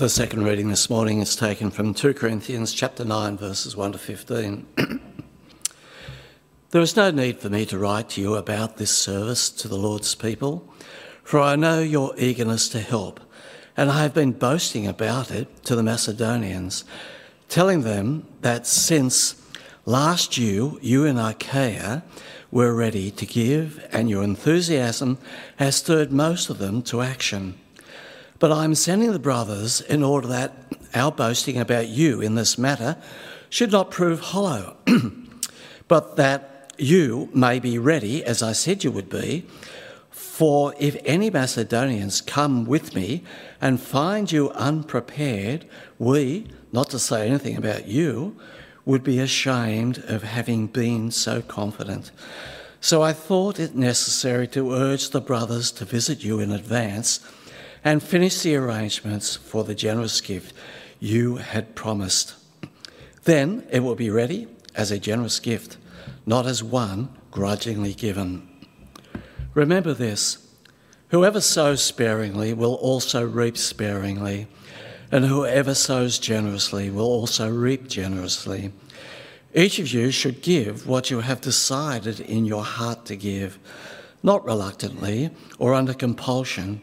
The second reading this morning is taken from 2 Corinthians chapter 9, verses 1 to 15. There is no need for me to write to you about this service to the Lord's people, for I know your eagerness to help, and I have been boasting about it to the Macedonians, telling them that since last year you in Achaia were ready to give, and your enthusiasm has stirred most of them to action. But I am sending the brothers in order that our boasting about you in this matter should not prove hollow, but that you may be ready, as I said you would be. For if any Macedonians come with me and find you unprepared, we, not to say anything about you, would be ashamed of having been so confident. So I thought it necessary to urge the brothers to visit you in advance and finish the arrangements for the generous gift you had promised. Then it will be ready as a generous gift, not as one grudgingly given. Remember this: whoever sows sparingly will also reap sparingly, and whoever sows generously will also reap generously. Each of you should give what you have decided in your heart to give, not reluctantly or under compulsion,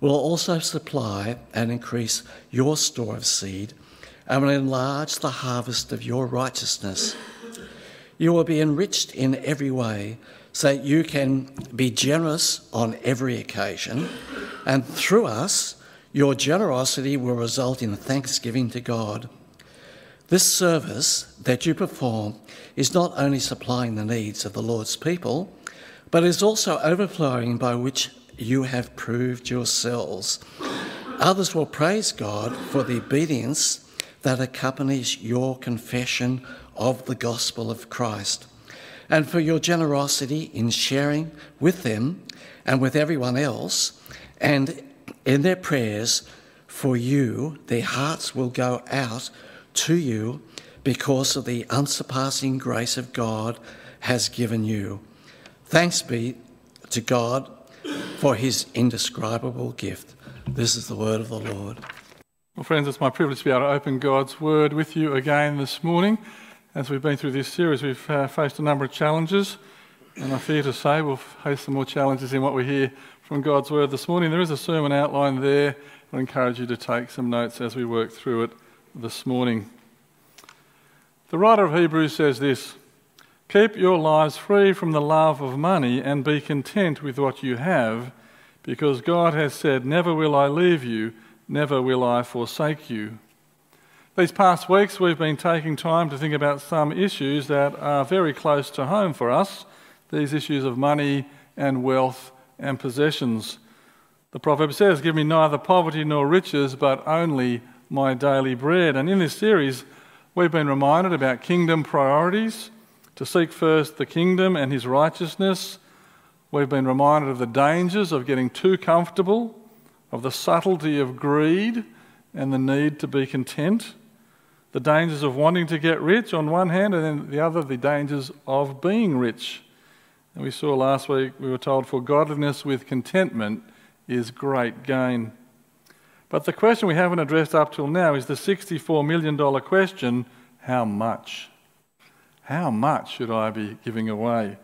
will also supply and increase your store of seed, and will enlarge the harvest of your righteousness. You will be enriched in every way, so that you can be generous on every occasion, and through us, your generosity will result in thanksgiving to God. This service that you perform is not only supplying the needs of the Lord's people, but is also overflowing, by which you have proved yourselves. Others will praise God for the obedience that accompanies your confession of the gospel of Christ, and for your generosity in sharing with them and with everyone else, and in their prayers for you, their hearts will go out to you because of the unsurpassing grace of God has given you. Thanks be to God for his indescribable gift. This is the word of the Lord. Well, friends, it's my privilege to be able to open God's word with you again this morning. As we've been through this series, we've faced a number of challenges, and I fear to say we'll face some more challenges in what we hear from God's word this morning. There is a sermon outline there. I encourage you to take some notes as we work through it this morning. The writer of Hebrews says this: "Keep your lives free from the love of money and be content with what you have, because God has said, 'Never will I leave you, never will I forsake you.'" These past weeks we've been taking time to think about some issues that are very close to home for us, these issues of money and wealth and possessions. The proverb says, "Give me neither poverty nor riches, but only my daily bread." And in this series we've been reminded about kingdom priorities, to seek first the kingdom and his righteousness. We've been reminded of the dangers of getting too comfortable, of the subtlety of greed and the need to be content, the dangers of wanting to get rich on one hand, and then the other, the dangers of being rich. And we saw last week, we were told, for godliness with contentment is great gain. But the question we haven't addressed up till now is the $64 million question: how much? How much should I be giving away?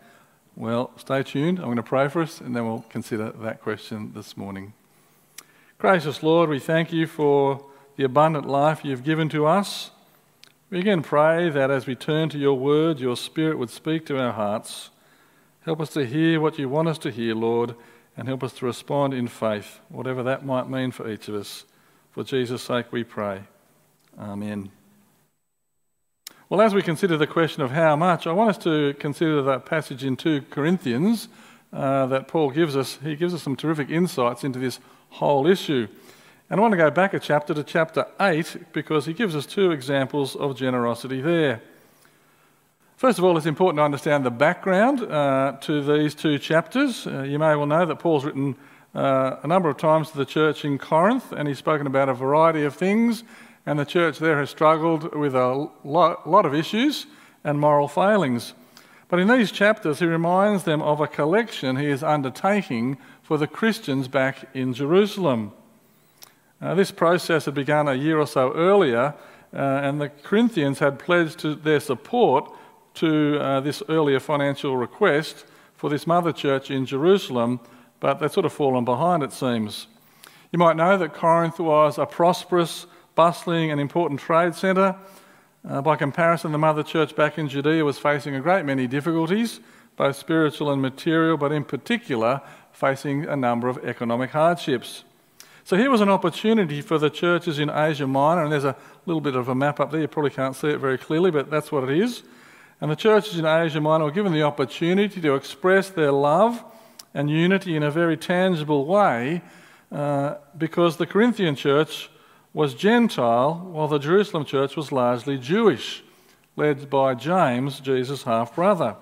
Well, stay tuned. I'm going to pray for us, and then we'll consider that question this morning. Gracious Lord, we thank you for the abundant life you've given to us. We again pray that as we turn to your word, your Spirit would speak to our hearts. Help us to hear what you want us to hear, Lord, and help us to respond in faith, whatever that might mean for each of us. For Jesus' sake we pray. Amen. Well, as we consider the question of how much, I want us to consider that passage in 2 Corinthians that Paul gives us. He gives us some terrific insights into this whole issue. And I want to go back a chapter to chapter 8 because he gives us two examples of generosity there. First of all, it's important to understand the background to these two chapters. You may well know that Paul's written a number of times to the church in Corinth, and he's spoken about a variety of things, and the church there has struggled with a lot of issues and moral failings. But in these chapters, he reminds them of a collection he is undertaking for the Christians back in Jerusalem. This process had begun a year or so earlier, and the Corinthians had pledged their support to this earlier financial request for this mother church in Jerusalem, but they've sort of fallen behind, it seems. You might know that Corinth was a prosperous, bustling and important trade centre. By comparison, the mother church back in Judea was facing a great many difficulties, both spiritual and material, but in particular facing a number of economic hardships. So here was an opportunity for the churches in Asia Minor, and there's a little bit of a map up there, you probably can't see it very clearly, but that's what it is. And the churches in Asia Minor were given the opportunity to express their love and unity in a very tangible way because the Corinthian church was Gentile while the Jerusalem church was largely Jewish, led by James, Jesus' half-brother.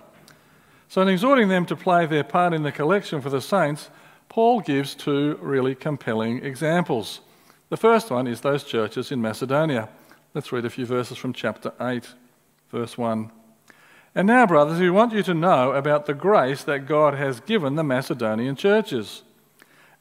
So in exhorting them to play their part in the collection for the saints, Paul gives two really compelling examples. The first one is those churches in Macedonia. Let's read a few verses from chapter 8, verse 1. "And now, brothers, we want you to know about the grace that God has given the Macedonian churches.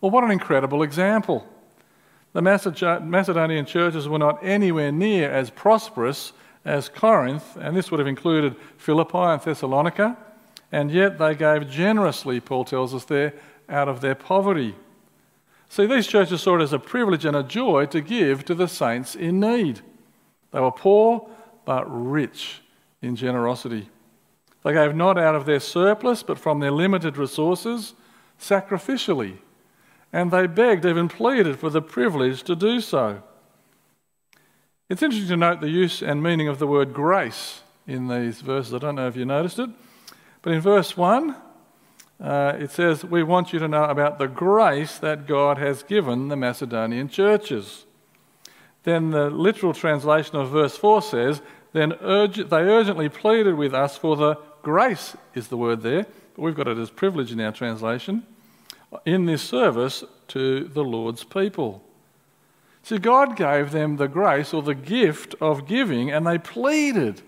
Well, what an incredible example. The Macedonian churches were not anywhere near as prosperous as Corinth, and this would have included Philippi and Thessalonica, and yet they gave generously, Paul tells us there, out of their poverty. See, these churches saw it as a privilege and a joy to give to the saints in need. They were poor but rich in generosity. They gave not out of their surplus, but from their limited resources, sacrificially. And they begged, even pleaded, for the privilege to do so. It's interesting to note the use and meaning of the word grace in these verses. I don't know if you noticed it. But in verse 1, it says, "We want you to know about the grace that God has given the Macedonian churches." Then the literal translation of verse 4 says, "Then they urgently pleaded with us for the grace," is the word there, but we've got it as privilege in our translation, "in this service to the Lord's people." See, God gave them the grace or the gift of giving, and they pleaded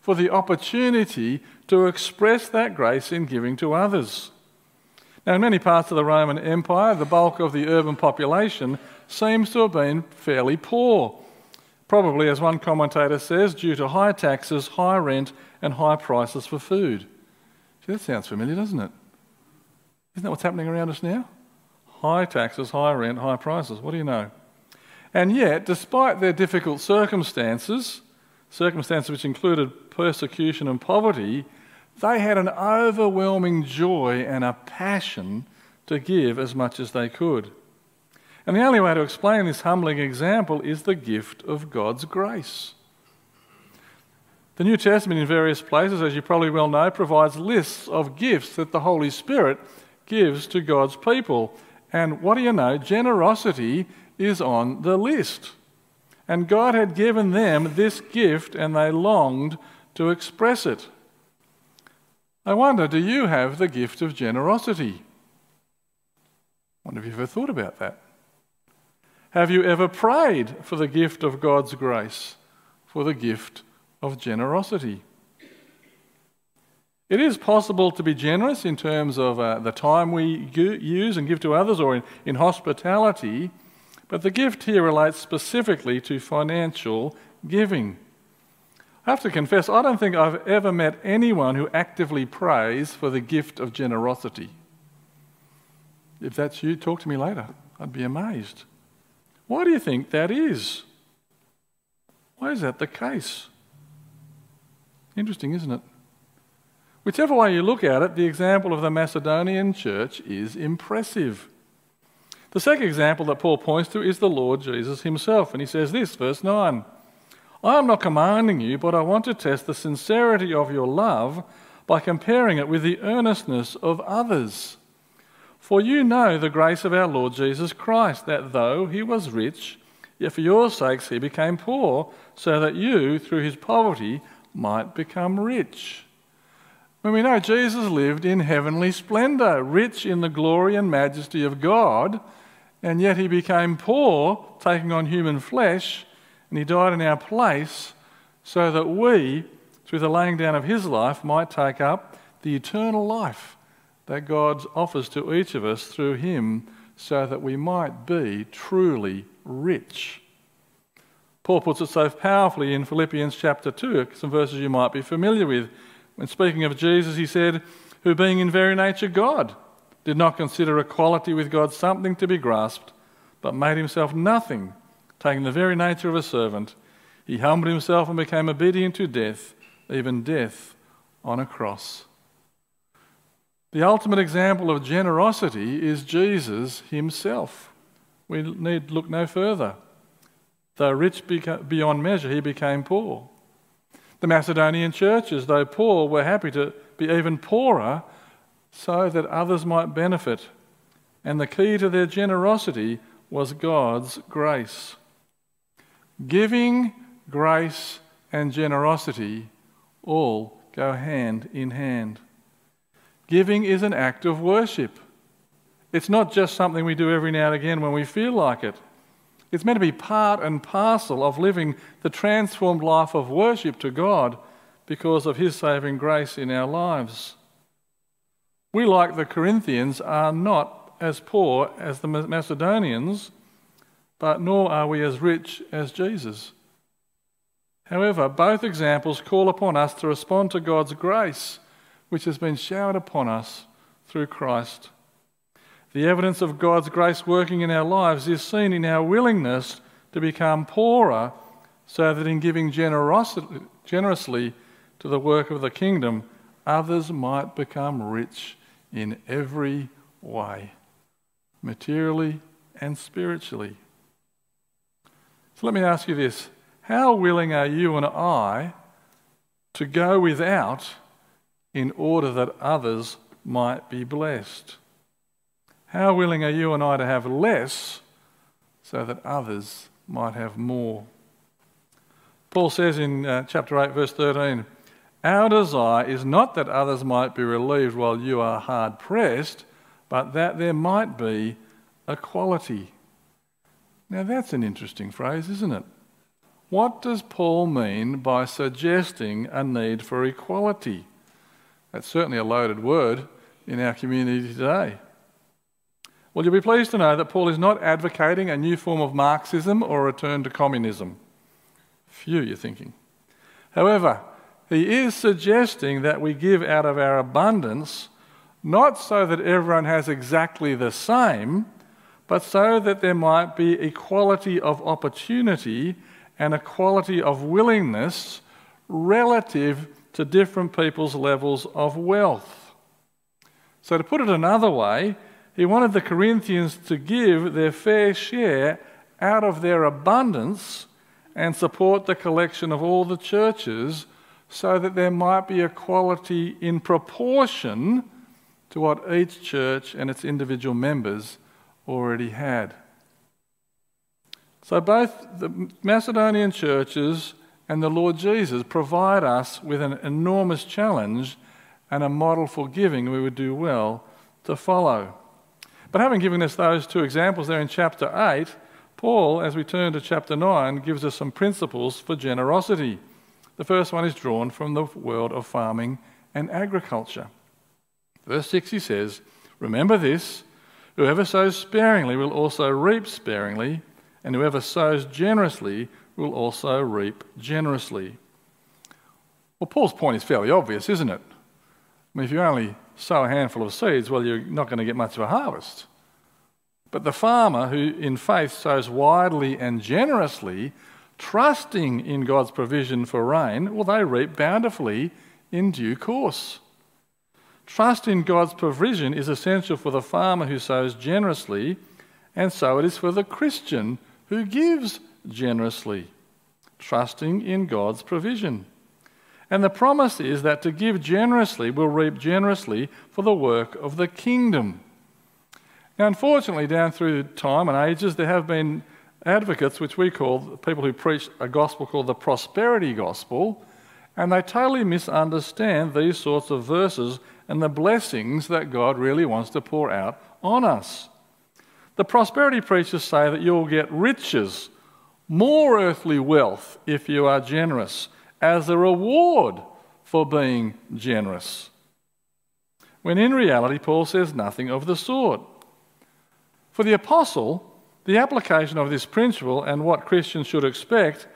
for the opportunity to express that grace in giving to others. Now, in many parts of the Roman Empire, the bulk of the urban population seems to have been fairly poor. Probably, as one commentator says, due to high taxes, high rent and high prices for food. See, that sounds familiar, doesn't it? Isn't that what's happening around us now? High taxes, high rent, high prices. What do you know? And yet, despite their difficult circumstances, circumstances which included persecution and poverty, they had an overwhelming joy and a passion to give as much as they could. And the only way to explain this humbling example is the gift of God's grace. The New Testament in various places, as you probably well know, provides lists of gifts that the Holy Spirit gives to God's people. And what do you know? Generosity is on the list. And God had given them this gift and they longed to express it. I wonder, do you have the gift of generosity? I wonder if you've ever thought about that. Have you ever prayed for the gift of God's grace, for the gift of generosity? It is possible to be generous in terms of the time we use and give to others or in hospitality, but the gift here relates specifically to financial giving. I have to confess, I don't think I've ever met anyone who actively prays for the gift of generosity. If that's you, talk to me later. I'd be amazed. Why do you think that is? Why is that the case? Interesting, isn't it? Whichever way you look at it, the example of the Macedonian church is impressive. The second example that Paul points to is the Lord Jesus himself, and he says this, verse 9, "I am not commanding you, but I want to test the sincerity of your love by comparing it with the earnestness of others. For you know the grace of our Lord Jesus Christ, that though he was rich, yet for your sakes he became poor, so that you, through his poverty, might become rich." When we know Jesus lived in heavenly splendour, rich in the glory and majesty of God, and yet he became poor, taking on human flesh, and he died in our place so that we, through the laying down of his life, might take up the eternal life that God offers to each of us through him, so that we might be truly rich. Paul puts it so powerfully in Philippians chapter 2, some verses you might be familiar with. When speaking of Jesus, he said, "Who being in very nature God, did not consider equality with God something to be grasped, but made himself nothing, taking the very nature of a servant. He humbled himself and became obedient to death, even death on a cross." The ultimate example of generosity is Jesus himself. We need look no further. Though rich beyond measure, he became poor. The Macedonian churches, though poor, were happy to be even poorer so that others might benefit. And the key to their generosity was God's grace. Giving, grace, and generosity all go hand in hand. Giving is an act of worship. It's not just something we do every now and again when we feel like it. It's meant to be part and parcel of living the transformed life of worship to God because of his saving grace in our lives. We, like the Corinthians, are not as poor as the Macedonians, but nor are we as rich as Jesus. However, both examples call upon us to respond to God's grace, which has been showered upon us through Christ. The evidence of God's grace working in our lives is seen in our willingness to become poorer so that in giving generously to the work of the kingdom, others might become rich in every way, materially and spiritually. So let me ask you this. How willing are you and I to go without in order that others might be blessed? How willing are you and I to have less so that others might have more? Paul says in chapter 8, verse 13, "Our desire is not that others might be relieved while you are hard pressed, but that there might be equality." Now that's an interesting phrase, isn't it? What does Paul mean by suggesting a need for equality? That's certainly a loaded word in our community today. Well, you'll be pleased to know that Paul is not advocating a new form of Marxism or a return to communism. Phew, you're thinking. However, he is suggesting that we give out of our abundance, not so that everyone has exactly the same, but so that there might be equality of opportunity and equality of willingness relative to different people's levels of wealth. So to put it another way, he wanted the Corinthians to give their fair share out of their abundance and support the collection of all the churches so that there might be equality in proportion to what each church and its individual members already had. So both the Macedonian churches and the Lord Jesus provide us with an enormous challenge and a model for giving we would do well to follow. But having given us those two examples there in chapter 8, Paul, as we turn to chapter 9, gives us some principles for generosity. The first one is drawn from the world of farming and agriculture. Verse 6, he says, "Remember this, whoever sows sparingly will also reap sparingly, and whoever sows generously will also reap generously." Well, Paul's point is fairly obvious, isn't it? I mean, if you only sow a handful of seeds, well, you're not going to get much of a harvest. But the farmer who in faith sows widely and generously, trusting in God's provision for rain, well, they reap bountifully in due course. Trust in God's provision is essential for the farmer who sows generously, and so it is for the Christian who gives generously, trusting in God's provision. And the promise is that to give generously will reap generously for the work of the kingdom. Now, unfortunately, down through time and ages, there have been advocates, which we call people who preach a gospel called the prosperity gospel, and they totally misunderstand these sorts of verses and the blessings that God really wants to pour out on us. The prosperity preachers say that you'll get riches, more earthly wealth, if you are generous, as a reward for being generous. When in reality, Paul says nothing of the sort. For the apostle, the application of this principle and what Christians should expect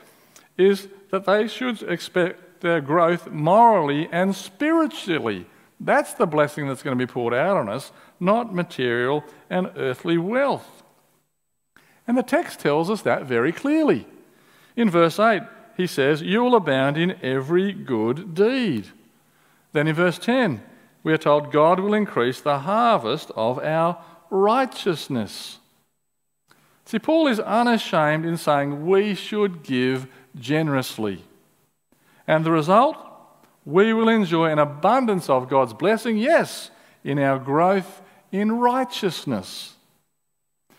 is that they should expect their growth morally and spiritually. That's the blessing that's going to be poured out on us, not material and earthly wealth. And the text tells us that very clearly. In verse 8, he says, "You will abound in every good deed." Then in verse 10, we are told, "God will increase the harvest of our righteousness." See, Paul is unashamed in saying we should give generously. And the result? We will enjoy an abundance of God's blessing, yes, in our growth in righteousness.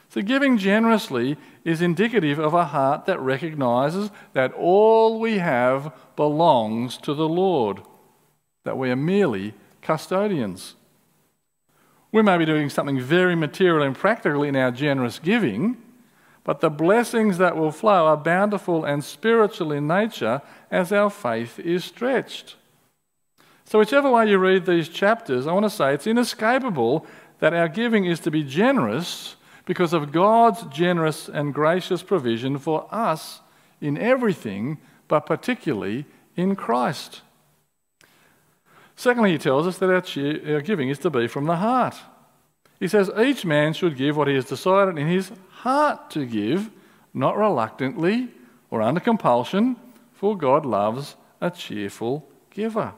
So giving generously is indicative of a heart that recognises that all we have belongs to the Lord, that we are merely custodians. We may be doing something very material and practical in our generous giving, but the blessings that will flow are bountiful and spiritual in nature as our faith is stretched. So whichever way you read these chapters, I want to say it's inescapable that our giving is to be generous because of God's generous and gracious provision for us in everything, but particularly in Christ. Secondly, he tells us that our giving is to be from the heart. He says each man should give what he has decided in his heart to give, not reluctantly or under compulsion, for God loves a cheerful giver.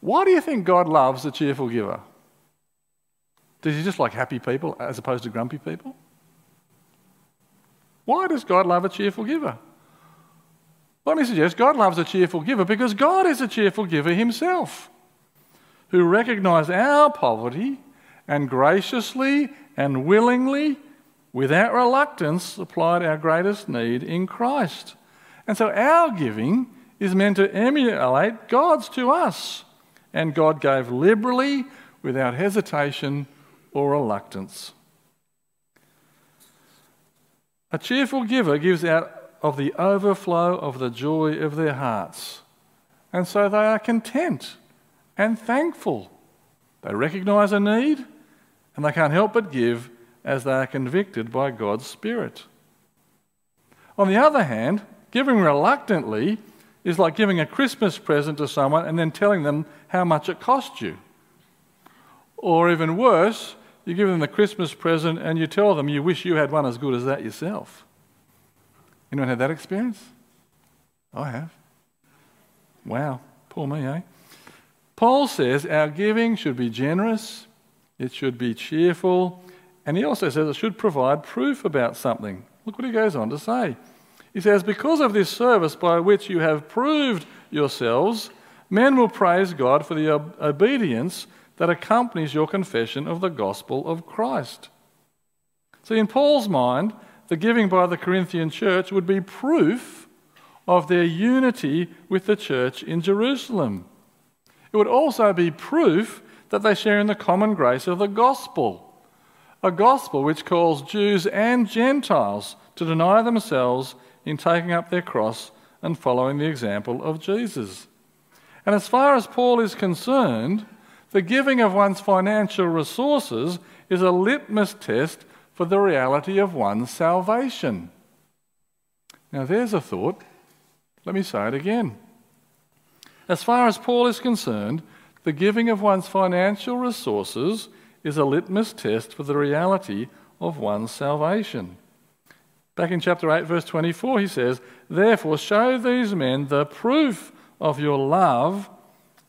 Why do you think God loves a cheerful giver? Does he just like happy people as opposed to grumpy people? Why does God love a cheerful giver? Let me suggest God loves a cheerful giver because God is a cheerful giver himself, who recognised our poverty and graciously and willingly, without reluctance, supplied our greatest need in Christ. And so our giving is meant to emulate God's to us. And God gave liberally, without hesitation or reluctance. A cheerful giver gives out of the overflow of the joy of their hearts. And so they are content and thankful. They recognise a need and they can't help but give as they are convicted by God's Spirit. On the other hand, giving reluctantly is like giving a Christmas present to someone and then telling them how much it cost you. Or even worse, you give them the Christmas present and you tell them you wish you had one as good as that yourself. Anyone had that experience? I have. Wow, poor me, eh? Paul says our giving should be generous, it should be cheerful, and he also says it should provide proof about something. Look what he goes on to say. He says, "Because of this service by which you have proved yourselves, men will praise God for the obedience that accompanies your confession of the gospel of Christ." See, in Paul's mind, the giving by the Corinthian church would be proof of their unity with the church in Jerusalem. It would also be proof that they share in the common grace of the gospel, a gospel which calls Jews and Gentiles to deny themselves in taking up their cross and following the example of Jesus. And as far as Paul is concerned, the giving of one's financial resources is a litmus test for the reality of one's salvation. Now there's a thought. Let me say it again. As far as Paul is concerned, the giving of one's financial resources is a litmus test for the reality of one's salvation. Back in chapter 8, verse 24, he says, "Therefore show these men the proof of your love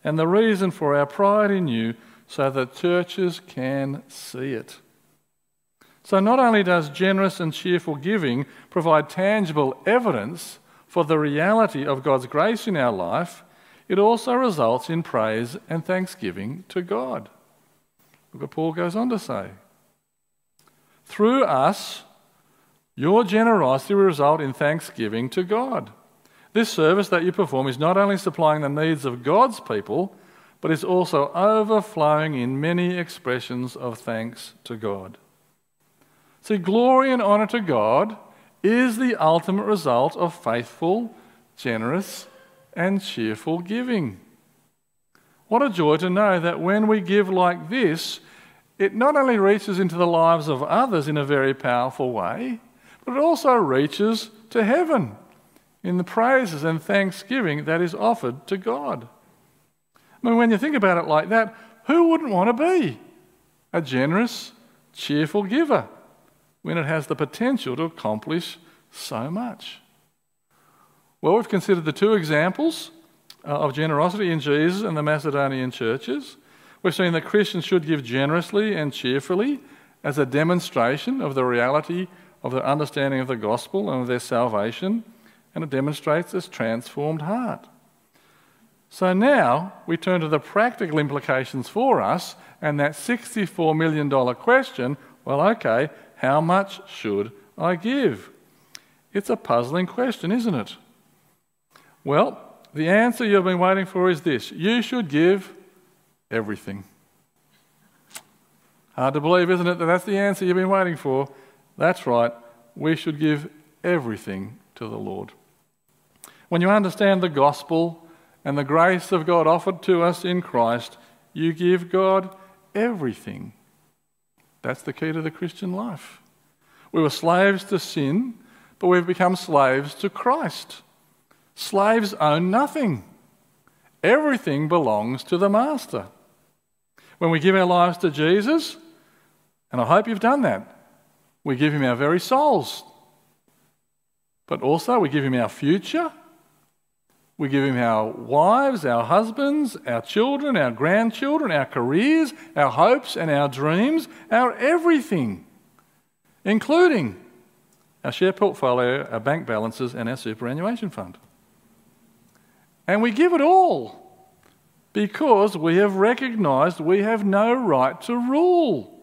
and the reason for our pride in you, so that churches can see it." So not only does generous and cheerful giving provide tangible evidence for the reality of God's grace in our life, it also results in praise and thanksgiving to God. Look what Paul goes on to say. Through us, your generosity will result in thanksgiving to God. This service that you perform is not only supplying the needs of God's people, but is also overflowing in many expressions of thanks to God. See, glory and honour to God is the ultimate result of faithful, generous, and cheerful giving. What a joy to know that when we give like this, it not only reaches into the lives of others in a very powerful way, but it also reaches to heaven in the praises and thanksgiving that is offered to God. I mean, when you think about it like that, who wouldn't want to be a generous, cheerful giver when it has the potential to accomplish so much? Well, we've considered the two examples of generosity in Jesus and the Macedonian churches. We've seen that Christians should give generously and cheerfully as a demonstration of the reality of their understanding of the gospel and of their salvation, and it demonstrates this transformed heart. So now we turn to the practical implications for us and that $64 million question, well, okay, how much should I give? It's a puzzling question, isn't it? Well, the answer you've been waiting for is this: you should give everything. Hard to believe, isn't it, that that's the answer you've been waiting for? That's right, we should give everything to the Lord. When you understand the gospel and the grace of God offered to us in Christ, you give God everything. That's the key to the Christian life. We were slaves to sin, but we've become slaves to Christ. Slaves own nothing. Everything belongs to the master. When we give our lives to Jesus, and I hope you've done that, we give him our very souls, but also we give him our future. We give him our wives, our husbands, our children, our grandchildren, our careers, our hopes and our dreams, our everything, including our share portfolio, our bank balances and our superannuation fund. And we give it all because we have recognised we have no right to rule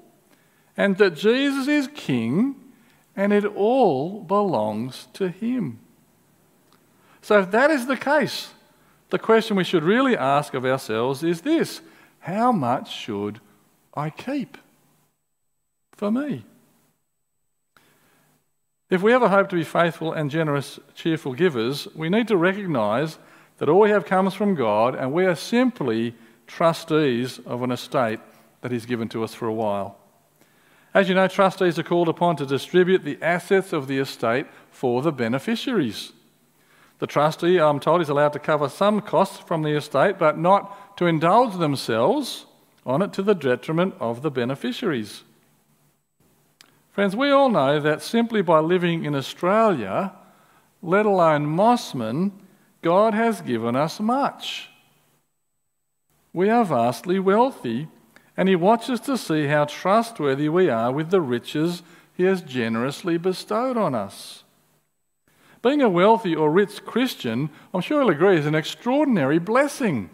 and that Jesus is king and it all belongs to him. So if that is the case, the question we should really ask of ourselves is this: how much should I keep for me? If we ever hope to be faithful and generous, cheerful givers, we need to recognise that all we have comes from God and we are simply trustees of an estate that he's given to us for a while. As you know, trustees are called upon to distribute the assets of the estate for the beneficiaries. The trustee, I'm told, is allowed to cover some costs from the estate, but not to indulge themselves on it to the detriment of the beneficiaries. Friends, we all know that simply by living in Australia, let alone Mosman, God has given us much. We are vastly wealthy, and he watches to see how trustworthy we are with the riches he has generously bestowed on us. Being a wealthy or rich Christian, I'm sure you'll agree, is an extraordinary blessing.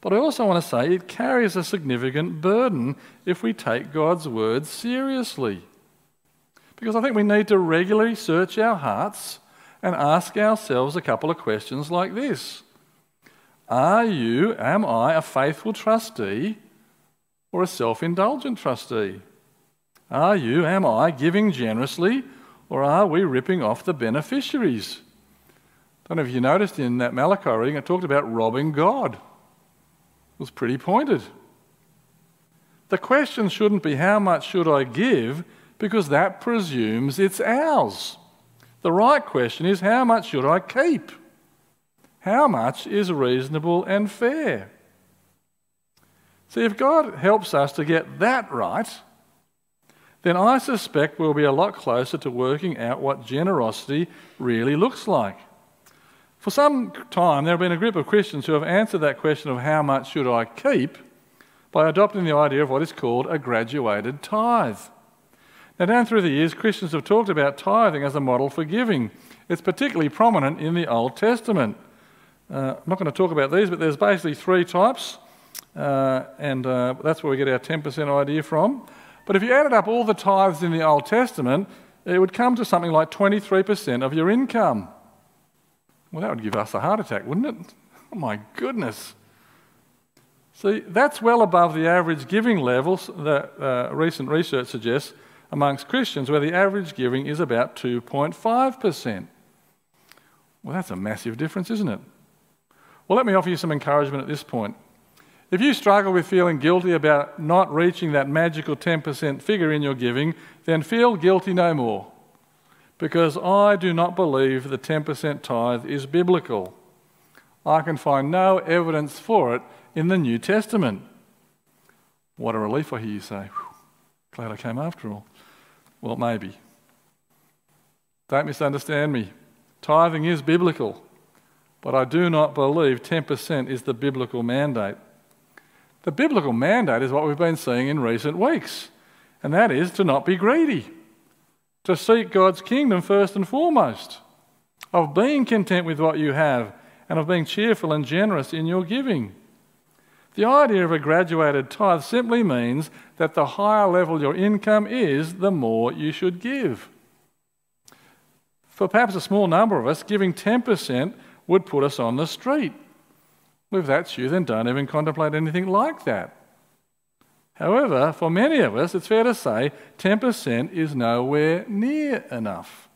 But I also want to say it carries a significant burden if we take God's word seriously. Because I think we need to regularly search our hearts and ask ourselves a couple of questions like this. Am I a faithful trustee or a self-indulgent trustee? Am I giving generously, or are we ripping off the beneficiaries? I don't know if you noticed in that Malachi reading, it talked about robbing God. It was pretty pointed. The question shouldn't be how much should I give, because that presumes it's ours. The right question is how much should I keep? How much is reasonable and fair? See, if God helps us to get that right, then I suspect we'll be a lot closer to working out what generosity really looks like. For some time, there have been a group of Christians who have answered that question of how much should I keep by adopting the idea of what is called a graduated tithe. Now, down through the years, Christians have talked about tithing as a model for giving. It's particularly prominent in the Old Testament. I'm not going to talk about these, but there's basically three types, and that's where we get our 10% idea from. But if you added up all the tithes in the Old Testament, it would come to something like 23% of your income. Well, that would give us a heart attack, wouldn't it? Oh, my goodness. See, that's well above the average giving levels that recent research suggests amongst Christians, where the average giving is about 2.5%. Well, that's a massive difference, isn't it? Well, let me offer you some encouragement at this point. If you struggle with feeling guilty about not reaching that magical 10% figure in your giving, then feel guilty no more, because I do not believe the 10% tithe is biblical. I can find no evidence for it in the New Testament. What a relief, I hear you say. Whew, glad I came after all. Well, maybe. Don't misunderstand me. Tithing is biblical, but I do not believe 10% is the biblical mandate. The biblical mandate is what we've been seeing in recent weeks, and that is to not be greedy, to seek God's kingdom first and foremost, of being content with what you have and of being cheerful and generous in your giving. The idea of a graduated tithe simply means that the higher level your income is, the more you should give. For perhaps a small number of us, giving 10% would put us on the street. If that's you, then don't even contemplate anything like that. However, for many of us, it's fair to say 10% is nowhere near enough.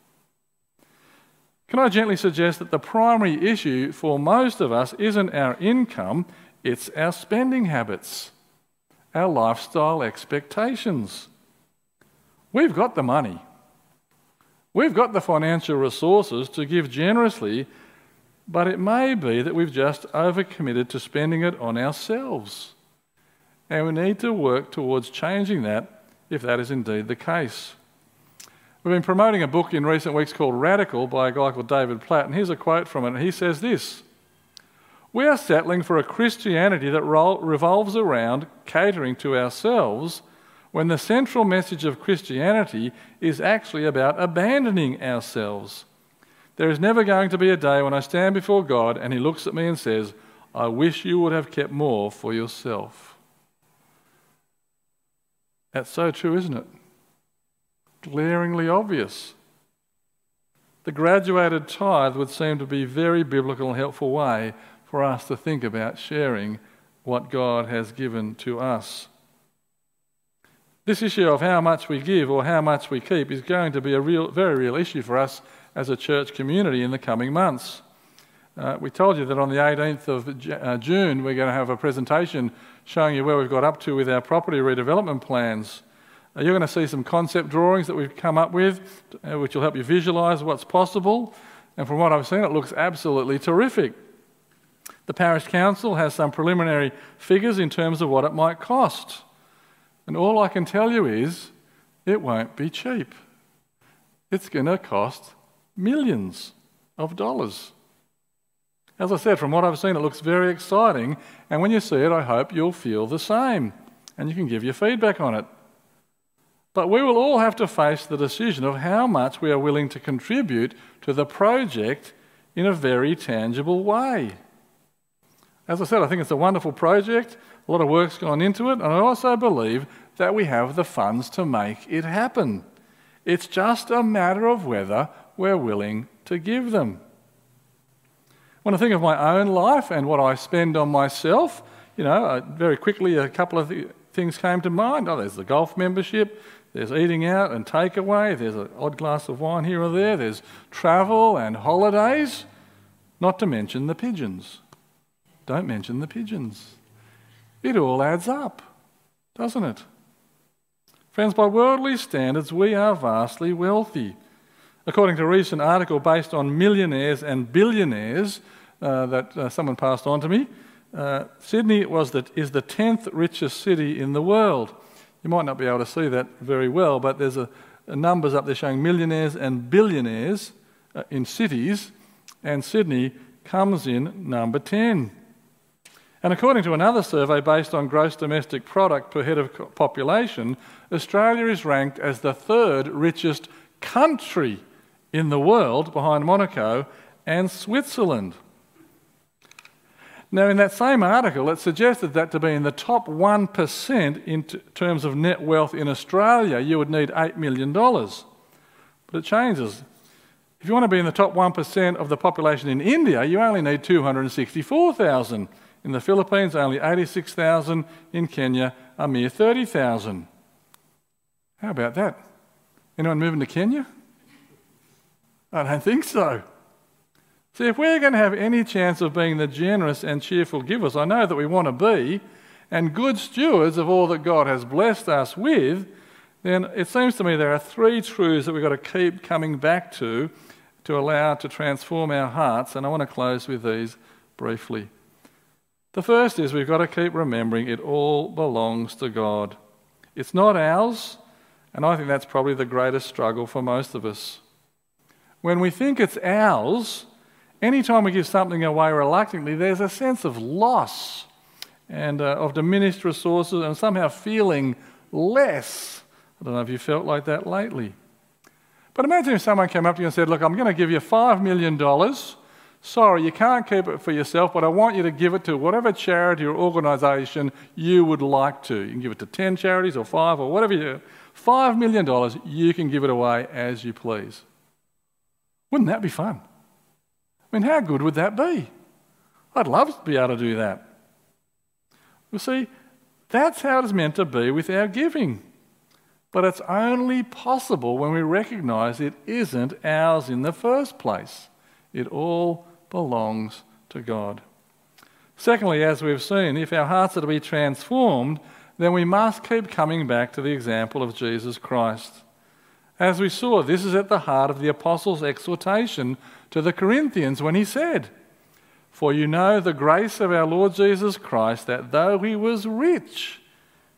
Can I gently suggest that the primary issue for most of us isn't our income, it's our spending habits, our lifestyle expectations. We've got the money. We've got the financial resources to give generously, but it may be that we've just overcommitted to spending it on ourselves. And we need to work towards changing that if that is indeed the case. We've been promoting a book in recent weeks called Radical by a guy called David Platt, and here's a quote from it. He says this: "We are settling for a Christianity that revolves around catering to ourselves when the central message of Christianity is actually about abandoning ourselves. There is never going to be a day when I stand before God and he looks at me and says, 'I wish you would have kept more for yourself.'" That's so true, isn't it? Glaringly obvious. The graduated tithe would seem to be a very biblical and helpful way for us to think about sharing what God has given to us. This issue of how much we give or how much we keep is going to be a very real issue for us as a church community in the coming months. We told you that on the 18th of June we're going to have a presentation showing you where we've got up to with our property redevelopment plans. You're going to see some concept drawings that we've come up with, which will help you visualise what's possible, and from what I've seen it looks absolutely terrific. The parish council has some preliminary figures in terms of what it might cost, and all I can tell you is it won't be cheap. It's going to cost millions of dollars. As I said, from what I've seen, it looks very exciting, and when you see it, I hope you'll feel the same and you can give your feedback on it. But we will all have to face the decision of how much we are willing to contribute to the project in a very tangible way. As I said, I think it's a wonderful project, a lot of work's gone into it, and I also believe that we have the funds to make it happen. It's just a matter of whether we're willing to give them. When I think of my own life and what I spend on myself, very quickly a couple of things came to mind. Oh, there's the golf membership, there's eating out and takeaway, there's an odd glass of wine here or there, there's travel and holidays, not to mention the pigeons. Don't mention the pigeons. It all adds up, doesn't it? Friends, by worldly standards, we are vastly wealthy. According to a recent article based on millionaires and billionaires that someone passed on to me, Sydney is the 10th richest city in the world. You might not be able to see that very well, but there's a numbers up there showing millionaires and billionaires in cities, and Sydney comes in number 10. And according to another survey based on gross domestic product per head of population, Australia is ranked as the third richest country in the world behind Monaco and Switzerland. Now, in that same article, it suggested that to be in the top 1% in terms of net wealth in Australia, you would need $8 million. But it changes. If you want to be in the top 1% of the population in India, you only need 264,000. In the Philippines, only 86,000. In Kenya, a mere 30,000. How about that? Anyone moving to Kenya? I don't think so. See, if we're going to have any chance of being the generous and cheerful givers, I know that we want to be, and good stewards of all that God has blessed us with, then it seems to me there are three truths that we've got to keep coming back to allow to transform our hearts, and I want to close with these briefly. The first is we've got to keep remembering it all belongs to God. It's not ours, and I think that's probably the greatest struggle for most of us. When we think it's ours, anytime we give something away reluctantly, there's a sense of loss and of diminished resources and somehow feeling less. I don't know if you felt like that lately. But imagine if someone came up to you and said, look, I'm going to give you $5 million. Sorry, you can't keep it for yourself, but I want you to give it to whatever charity or organisation you would like to. You can give it to 10 charities or 5 or whatever you do. $5 million, you can give it away as you please. Wouldn't that be fun? I mean, how good would that be? I'd love to be able to do that. You see, that's how it's meant to be with our giving. But it's only possible when we recognise it isn't ours in the first place. It all belongs to God. Secondly, as we've seen, if our hearts are to be transformed, then we must keep coming back to the example of Jesus Christ. As we saw, this is at the heart of the Apostle's exhortation to the Corinthians when he said, "For you know the grace of our Lord Jesus Christ, that though he was rich,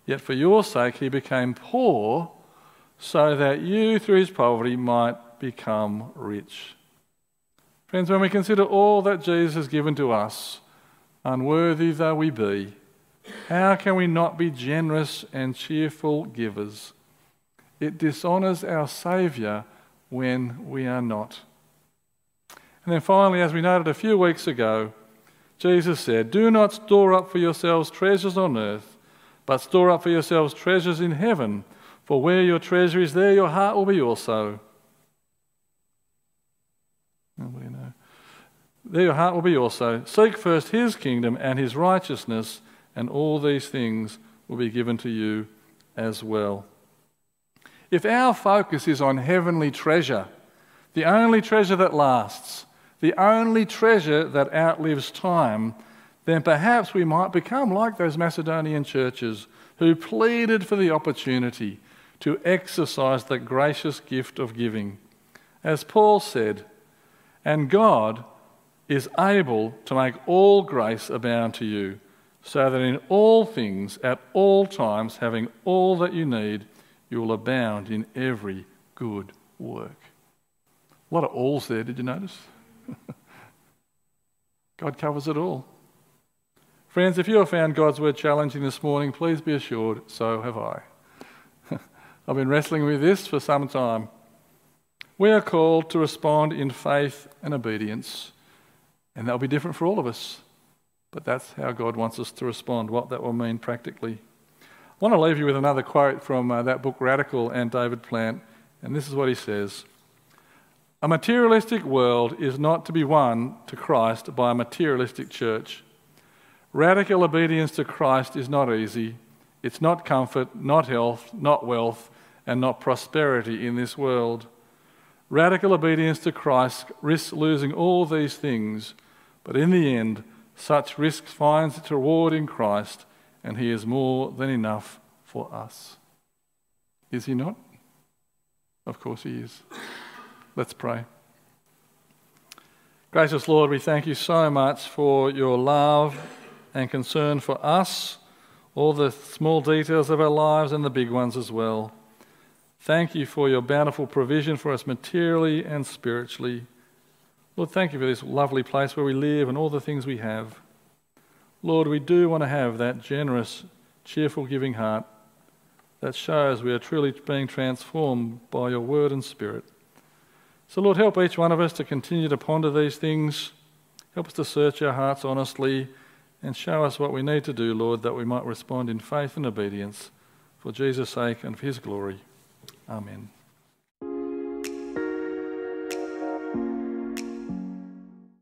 yet for your sake he became poor, so that you through his poverty might become rich." Friends, when we consider all that Jesus has given to us, unworthy though we be, how can we not be generous and cheerful givers? It dishonours our Saviour when we are not. And then finally, as we noted a few weeks ago, Jesus said, "Do not store up for yourselves treasures on earth, but store up for yourselves treasures in heaven, for where your treasure is, there your heart will be also." Nobody know. "There your heart will be also. Seek first his kingdom and his righteousness, and all these things will be given to you as well." If our focus is on heavenly treasure, the only treasure that lasts, the only treasure that outlives time, then perhaps we might become like those Macedonian churches who pleaded for the opportunity to exercise the gracious gift of giving. As Paul said, "And God is able to make all grace abound to you, so that in all things, at all times, having all that you need, you will abound in every good work." A lot of alls there, did you notice? God covers it all. Friends, if you have found God's word challenging this morning, please be assured, so have I. I've been wrestling with this for some time. We are called to respond in faith and obedience, and that'll be different for all of us, but that's how God wants us to respond, what that will mean practically. I want to leave you with another quote from that book, Radical, and David Platt, and this is what he says. "A materialistic world is not to be won to Christ by a materialistic church. Radical obedience to Christ is not easy. It's not comfort, not health, not wealth, and not prosperity in this world. Radical obedience to Christ risks losing all these things, but in the end, such risk finds its reward in Christ, and he is more than enough for us." Is he not? Of course he is. Let's pray. Gracious Lord, we thank you so much for your love and concern for us, all the small details of our lives and the big ones as well. Thank you for your bountiful provision for us materially and spiritually. Lord, thank you for this lovely place where we live and all the things we have. Lord, we do want to have that generous, cheerful, giving heart that shows we are truly being transformed by your word and spirit. So Lord, help each one of us to continue to ponder these things. Help us to search our hearts honestly and show us what we need to do, Lord, that we might respond in faith and obedience for Jesus' sake and for his glory. Amen.